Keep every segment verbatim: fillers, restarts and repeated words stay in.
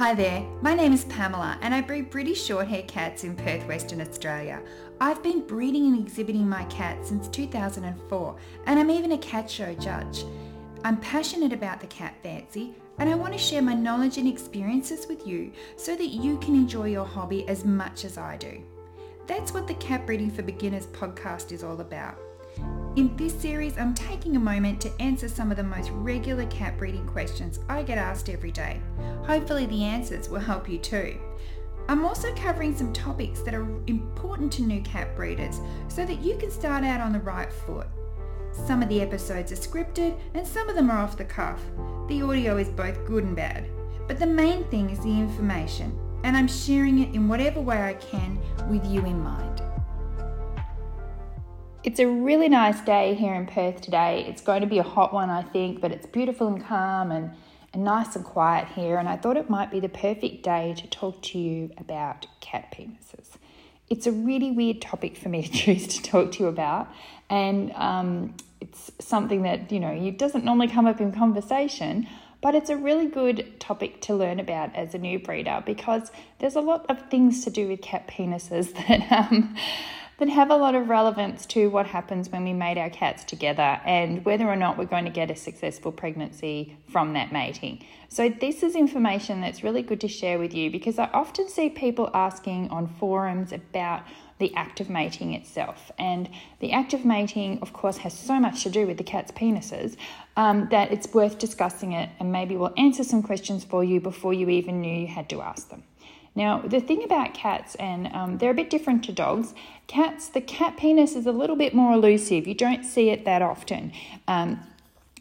Hi there, my name is Pamela and I breed British Shorthair cats in Perth, Western Australia. I've been breeding and exhibiting my cats since two thousand four and I'm even a cat show judge. I'm passionate about the cat fancy and I want to share my knowledge and experiences with you so that you can enjoy your hobby as much as I do. That's what the Cat Breeding for Beginners podcast is all about. In this series, I'm taking a moment to answer some of the most regular cat breeding questions I get asked every day. Hopefully the answers will help you too. I'm also covering some topics that are important to new cat breeders so that you can start out on the right foot. Some of the episodes are scripted and some of them are off the cuff. The audio is both good and bad, but the main thing is the information, and I'm sharing it in whatever way I can with you in mind. It's a really nice day here in Perth today. It's going to be a hot one, I think, but it's beautiful and calm and, and nice and quiet here. And I thought it might be the perfect day to talk to you about cat penises. It's a really weird topic for me to choose to talk to you about. And um, it's something that, you know, it doesn't normally come up in conversation, but it's a really good topic to learn about as a new breeder because there's a lot of things to do with cat penises that... Um, that have a lot of relevance to what happens when we mate our cats together and whether or not we're going to get a successful pregnancy from that mating. So this is information that's really good to share with you because I often see people asking on forums about the act of mating itself. And the act of mating, of course, has so much to do with the cat's penises um, that it's worth discussing it, and maybe we'll answer some questions for you before you even knew you had to ask them. Now, the thing about cats, and um, they're a bit different to dogs, cats, the cat penis is a little bit more elusive. You don't see it that often. Um,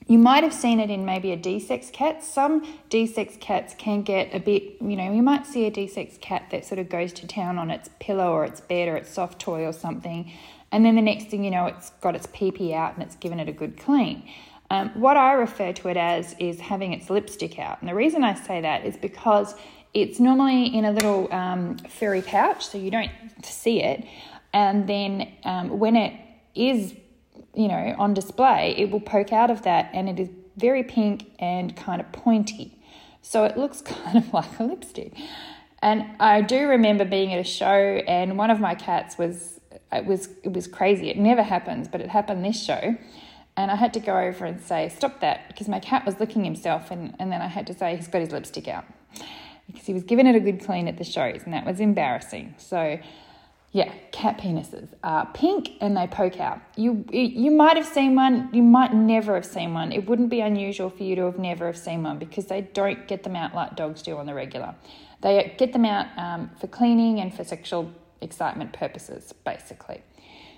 you might have seen it in maybe a D-sex cat. Some D-sex cats can get a bit, you know, you might see a D-sex cat that sort of goes to town on its pillow or its bed or its soft toy or something. And then the next thing you know, it's got its pee-pee out and it's given it a good clean. Um, what I refer to it as is having its lipstick out. And the reason I say that is because it's normally in a little um, furry pouch, so you don't see it. And then um, when it is, you know, on display, it will poke out of that, and it is very pink and kind of pointy. So it looks kind of like a lipstick. And I do remember being at a show, and one of my cats was, it was, it was crazy. It never happens, but it happened this show. And I had to go over and say, stop that, because my cat was licking himself. And, and then I had to say, he's got his lipstick out, because he was giving it a good clean at the shows, and that was embarrassing. So, yeah, cat penises are pink and they poke out. You you might have seen one. You might never have seen one. It wouldn't be unusual for you to have never have seen one because they don't get them out like dogs do on the regular. They get them out um, for cleaning and for sexual excitement purposes, basically.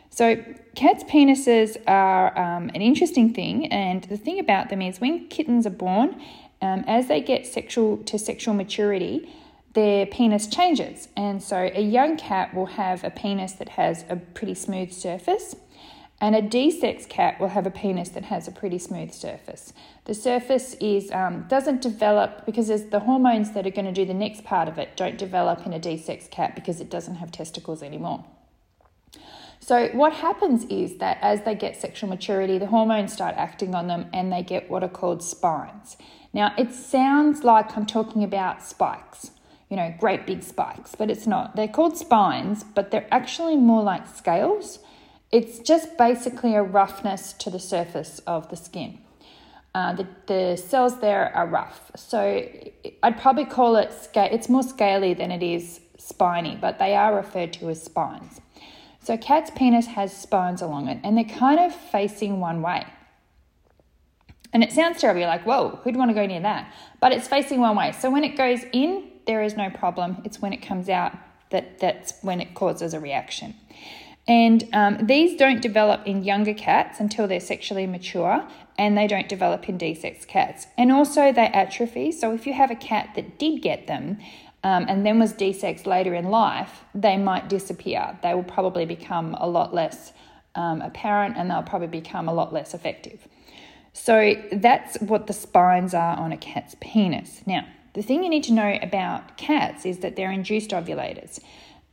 So cats' penises are um, an interesting thing, and the thing about them is when kittens are born, Um, as they get sexual to sexual maturity, their penis changes. And so a young cat will have a penis that has a pretty smooth surface, and a D-sex cat will have a penis that has a pretty smooth surface. The surface is um, doesn't develop because there's the hormones that are going to do the next part of it don't develop in a D-sex cat because it doesn't have testicles anymore. So what happens is that as they get sexual maturity, the hormones start acting on them and they get what are called spines. Now, it sounds like I'm talking about spikes, you know, great big spikes, but it's not. They're called spines, but they're actually more like scales. It's just basically a roughness to the surface of the skin. Uh, the, the cells there are rough. So I'd probably call it, sca- it's more scaly than it is spiny, but they are referred to as spines. So cat's penis has spines along it, and they're kind of facing one way. And it sounds terrible. You're like, whoa, who'd want to go near that? But it's facing one way. So when it goes in, there is no problem. It's when it comes out that that's when it causes a reaction. And um, these don't develop in younger cats until they're sexually mature, and they don't develop in D-sex cats. And also they atrophy. So if you have a cat that did get them, Um, and then was D-sex later in life, they might disappear. They will probably become a lot less um, apparent, and they'll probably become a lot less effective. So that's what the spines are on a cat's penis. Now, the thing you need to know about cats is that they're induced ovulators.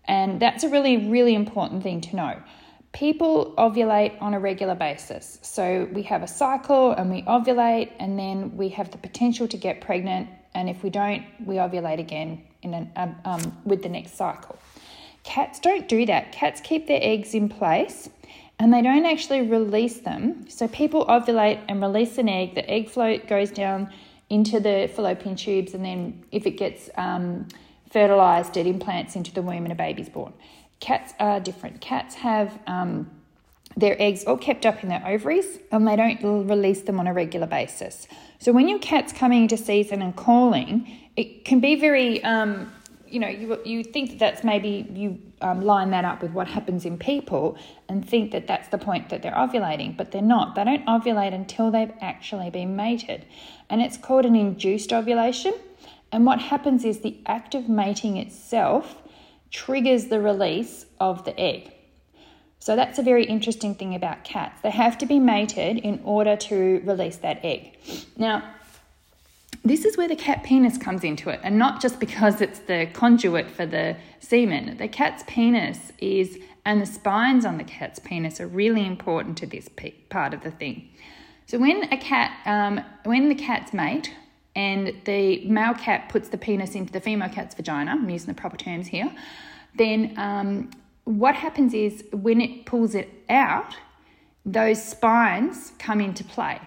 And that's a really, really important thing to know. People ovulate on a regular basis. So we have a cycle and we ovulate, and then we have the potential to get pregnant and if we don't, we ovulate again in an, um, um, with the next cycle. Cats don't do that. Cats keep their eggs in place and they don't actually release them. So people ovulate and release an egg. The egg float goes down into the fallopian tubes, and then if it gets um, fertilised, it implants into the womb and a baby's born. Cats are different. Cats have um, their eggs all kept up in their ovaries, and they don't release them on a regular basis. So when your cat's coming into season and calling, it can be very... Um, You know, you you think that that's maybe you um, line that up with what happens in people and think that that's the point that they're ovulating, but they're not. They don't ovulate until they've actually been mated, and it's called an induced ovulation. And what happens is the act of mating itself triggers the release of the egg. So that's a very interesting thing about cats. They have to be mated in order to release that egg. Now, this is where the cat penis comes into it, and not just because it's the conduit for the semen. The cat's penis is, and the spines on the cat's penis are really important to this part of the thing. So when a cat, um, when the cat's mate and the male cat puts the penis into the female cat's vagina, I'm using the proper terms here, then um, what happens is when it pulls it out, those spines come into play.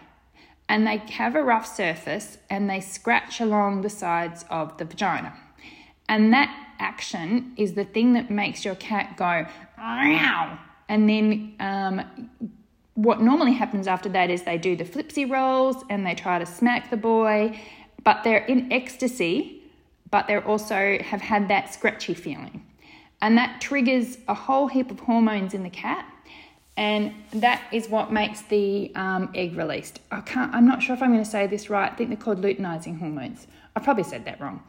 And they have a rough surface and they scratch along the sides of the vagina. And that action is the thing that makes your cat go, meow. And then um, what normally happens after that is they do the flipsy rolls and they try to smack the boy, but they're in ecstasy, but they're also have had that scratchy feeling. And that triggers a whole heap of hormones in the cat. And that is what makes the um, egg released. I can't, I'm not sure if I'm going to say this right. I think they're called luteinizing hormones. I probably said that wrong.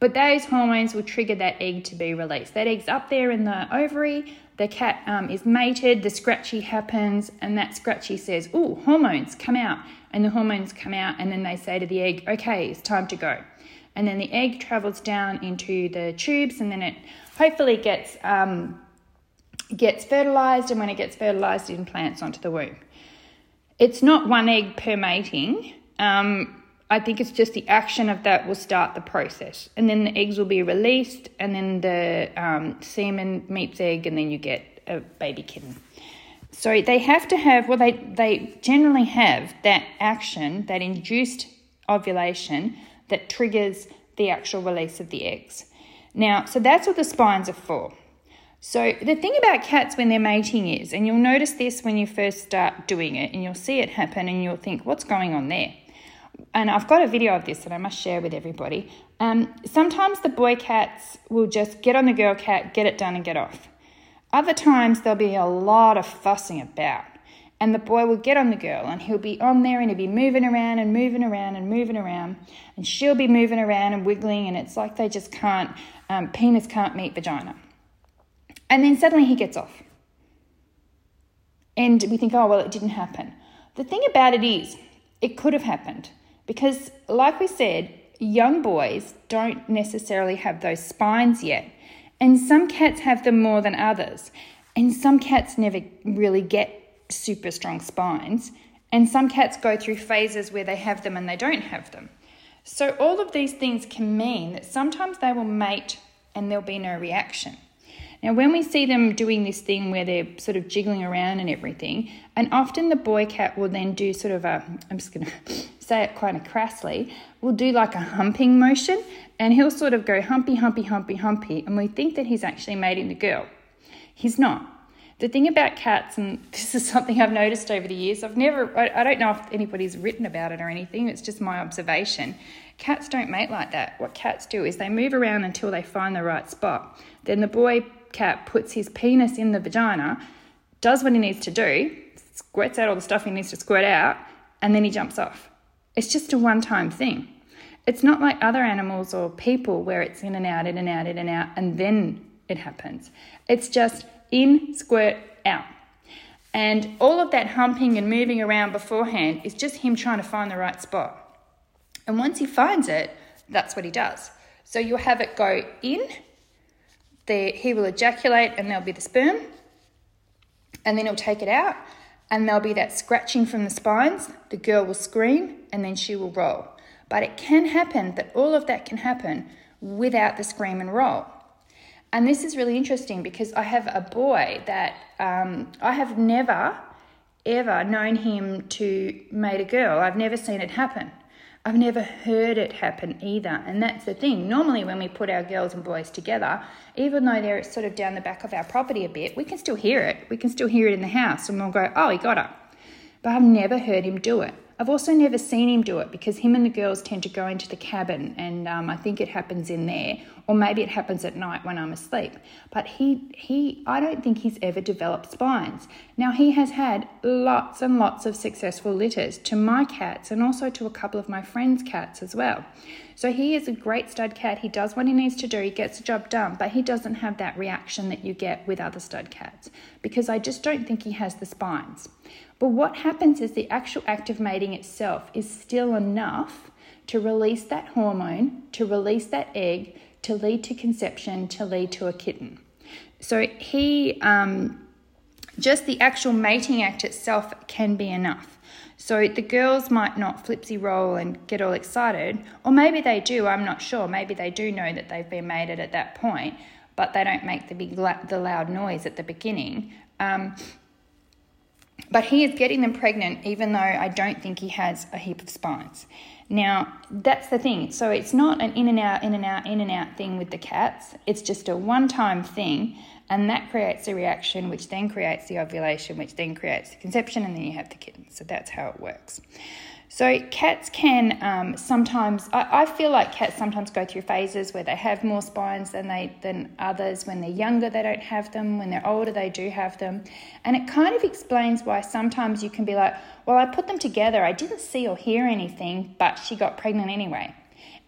But those hormones will trigger that egg to be released. That egg's up there in the ovary. The cat um, is mated. The scratchy happens. And that scratchy says, ooh, hormones, come out. And the hormones come out. And then they say to the egg, okay, it's time to go. And then the egg travels down into the tubes. And then it hopefully gets... Um, gets fertilized, and when it gets fertilized, it implants onto the womb. It's not one egg per mating. Um, I think it's just the action of that will start the process, and then the eggs will be released, and then the um, semen meets egg, and then you get a baby kitten. So they have to have, well, they, they generally have that action, that induced ovulation that triggers the actual release of the eggs. Now, so that's what the spines are for. So the thing about cats when they're mating is, and you'll notice this when you first start doing it, and you'll see it happen and you'll think, what's going on there? And I've got a video of this that I must share with everybody. Um, sometimes the boy cats will just get on the girl cat, get it done and get off. Other times there'll be a lot of fussing about, and the boy will get on the girl and he'll be on there and he'll be moving around and moving around and moving around, and she'll be moving around and wiggling, and it's like they just can't, um, penis can't meet vagina. And then suddenly he gets off. And we think, oh, well, it didn't happen. The thing about it is, it could have happened. Because, like we said, young boys don't necessarily have those spines yet. And some cats have them more than others. And some cats never really get super strong spines. And some cats go through phases where they have them and they don't have them. So all of these things can mean that sometimes they will mate and there'll be no reaction. Now, when we see them doing this thing where they're sort of jiggling around and everything, and often the boy cat will then do sort of a, I'm just going to say it kind of crassly, will do like a humping motion, and he'll sort of go humpy, humpy, humpy, humpy, and we think that he's actually mating the girl. He's not. The thing about cats, and this is something I've noticed over the years, I've never, I, I don't know if anybody's written about it or anything, it's just my observation. Cats don't mate like that. What cats do is they move around until they find the right spot. Then the boy cat puts his penis in the vagina, does what he needs to do, squirts out all the stuff he needs to squirt out, and then he jumps off. It's just a one-time thing. It's not like other animals or people where it's in and out, in and out, in and out, and then it happens. It's just in, squirt, out. And all of that humping and moving around beforehand is just him trying to find the right spot. And once he finds it, that's what he does. So you'll have it go in, The, he will ejaculate and there'll be the sperm, and then he'll take it out and there'll be that scratching from the spines. The girl will scream and then she will roll. But it can happen that all of that can happen without the scream and roll. And this is really interesting because I have a boy that um, I have never, ever known him to mate a girl. I've never seen it happen. I've never heard it happen either. And that's the thing. Normally when we put our girls and boys together, even though they're sort of down the back of our property a bit, we can still hear it. We can still hear it in the house and we'll go, oh, he got her. But I've never heard him do it. I've also never seen him do it because him and the girls tend to go into the cabin and um, I think it happens in there, or maybe it happens at night when I'm asleep. But he, he, I don't think he's ever developed spines. Now, he has had lots and lots of successful litters to my cats and also to a couple of my friends' cats as well. So he is a great stud cat. He does what he needs to do. He gets the job done, but he doesn't have that reaction that you get with other stud cats because I just don't think he has the spines. But what happens is the actual act of mating itself is still enough to release that hormone, to release that egg, to lead to conception, to lead to a kitten. So he, um, just the actual mating act itself can be enough. So the girls might not flipsy roll and get all excited, or maybe they do, I'm not sure. Maybe they do know that they've been mated at that point, but they don't make the big la- the loud noise at the beginning. Um, But he is getting them pregnant, even though I don't think he has a heap of spines. Now, that's the thing. So it's not an in and out, in and out, in and out thing with the cats. It's just a one-time thing, and that creates a reaction, which then creates the ovulation, which then creates the conception, and then you have the kittens. So that's how it works. So cats can um, sometimes, I, I feel like cats sometimes go through phases where they have more spines than they than others. When they're younger, they don't have them. When they're older, they do have them. And it kind of explains why sometimes you can be like, well, I put them together. I didn't see or hear anything, but she got pregnant anyway.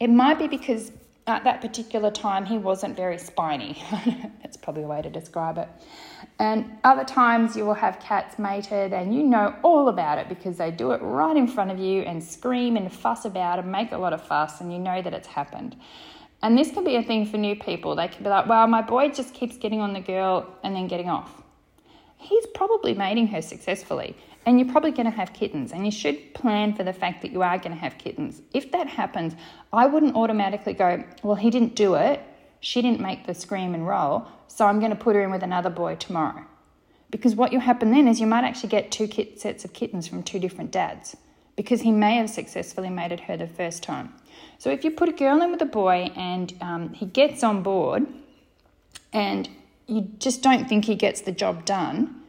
It might be because at that particular time, he wasn't very spiny. That's probably a way to describe it. And other times you will have cats mated and you know all about it because they do it right in front of you and scream and fuss about and make a lot of fuss and you know that it's happened. And this can be a thing for new people. They can be like, well, my boy just keeps getting on the girl and then getting off. He's probably mating her successfully and you're probably going to have kittens and you should plan for the fact that you are going to have kittens. If that happens, I wouldn't automatically go, well, he didn't do it. She didn't make the scream and roll, so I'm going to put her in with another boy tomorrow. Because what will happen then is you might actually get two kit sets of kittens from two different dads because he may have successfully mated her the first time. So if you put a girl in with a boy and um, he gets on board and you just don't think he gets the job done,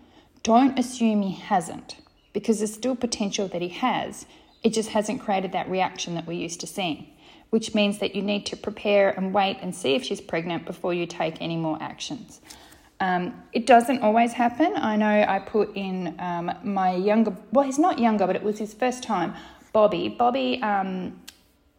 don't assume he hasn't because there's still potential that he has. It just hasn't created that reaction that we're used to seeing, which means that you need to prepare and wait and see if she's pregnant before you take any more actions. Um, it doesn't always happen. I know I put in um, my younger, well, he's not younger, but it was his first time, Bobby. Bobby, um,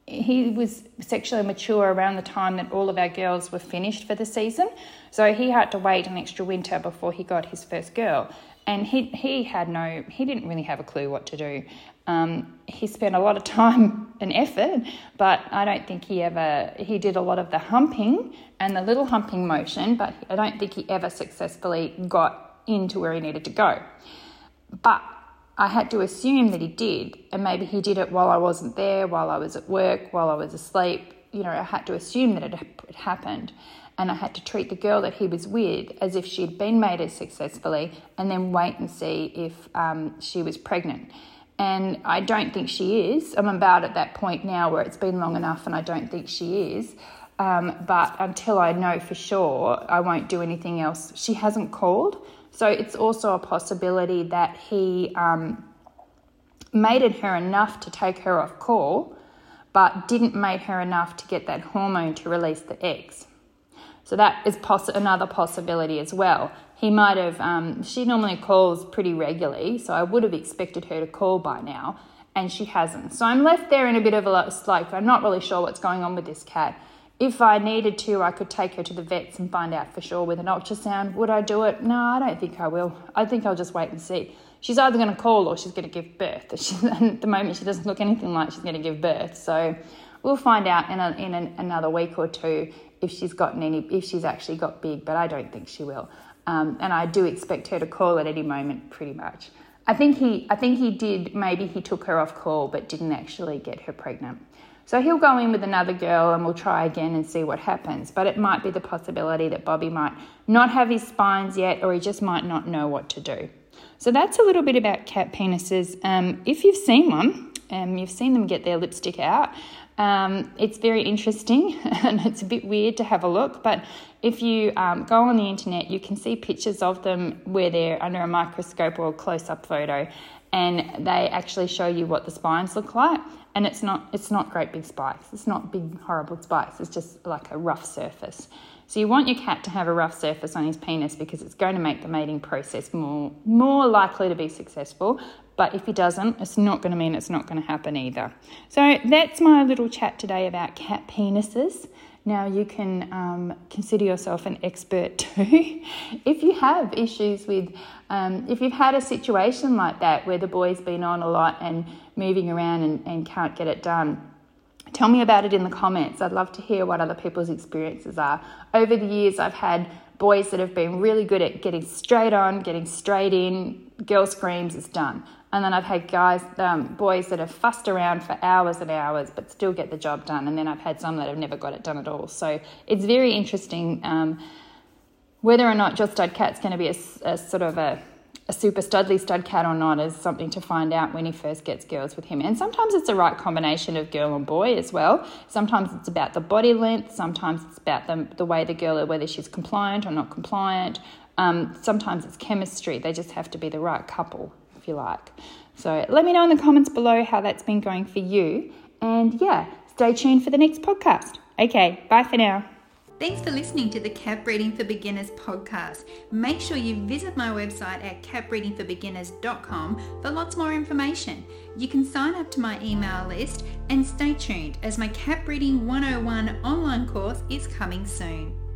he was sexually mature around the time that all of our girls were finished for the season. So he had to wait an extra winter before he got his first girl. And he, he had no, he didn't really have a clue what to do. Um, he spent a lot of time and effort, but I don't think he ever, he did a lot of the humping and the little humping motion, but I don't think he ever successfully got into where he needed to go. But I had to assume that he did, and maybe he did it while I wasn't there, while I was at work, while I was asleep. You know, I had to assume that it had happened. And I had to treat the girl that he was with as if she'd been mated successfully and then wait and see if um, she was pregnant. And I don't think she is. I'm about at that point now where it's been long enough and I don't think she is. Um, but until I know for sure, I won't do anything else. She hasn't called. So it's also a possibility that he um, mated her enough to take her off call, but didn't mate her enough to get that hormone to release the eggs. So that is poss- another possibility as well. He might have, um, she normally calls pretty regularly, so I would have expected her to call by now, and she hasn't. So I'm left there in a bit of a, like, I'm not really sure what's going on with this cat. If I needed to, I could take her to the vets and find out for sure with an ultrasound. Would I do it? No, I don't think I will. I think I'll just wait and see. She's either going to call or she's going to give birth. She's, at the moment, she doesn't look anything like she's going to give birth, so we'll find out in, a, in an, another week or two if she's gotten any, if she's actually got big, but I don't think she will. Um, and I do expect her to call at any moment, pretty much. I think he, I think he did. Maybe he took her off call, but didn't actually get her pregnant. So he'll go in with another girl and we'll try again and see what happens. But it might be the possibility that Bobby might not have his spines yet, or he just might not know what to do. So that's a little bit about cat penises. Um, if you've seen one, um, you've seen them get their lipstick out, um, it's very interesting and it's a bit weird to have a look. But if you um, go on the internet, you can see pictures of them where they're under a microscope or a close-up photo, and they actually show you what the spines look like. And it's not it's not great big spikes. It's not big, horrible spikes. It's just like a rough surface. So you want your cat to have a rough surface on his penis because it's going to make the mating process more, more likely to be successful. But if he doesn't, it's not going to mean it's not going to happen either. So that's my little chat today about cat penises. Now you can um, consider yourself an expert too. If you have issues with, um, if you've had a situation like that where the boy's been on a lot and moving around and, and can't get it done, tell me about it in the comments. I'd love to hear what other people's experiences are. Over the years, I've had boys that have been really good at getting straight on, getting straight in, girl screams, it's done. And then I've had guys, um, boys that have fussed around for hours and hours but still get the job done. And then I've had some that have never got it done at all. So it's very interesting um, whether or not your stud cat's going to be a, a sort of a... a super studly stud cat or not is something to find out when he first gets girls with him. And sometimes it's the right combination of girl and boy as well. Sometimes it's about the body length. Sometimes it's about the, the way the girl, whether she's compliant or not compliant. Um, sometimes it's chemistry. They just have to be the right couple, if you like. So let me know in the comments below how that's been going for you. And yeah, stay tuned for the next podcast. Okay, bye for now. Thanks for listening to the Cat Breeding for Beginners podcast. Make sure you visit my website at cat breeding for beginners dot com for lots more information. You can sign up to my email list and stay tuned as my Cat Breeding one oh one online course is coming soon.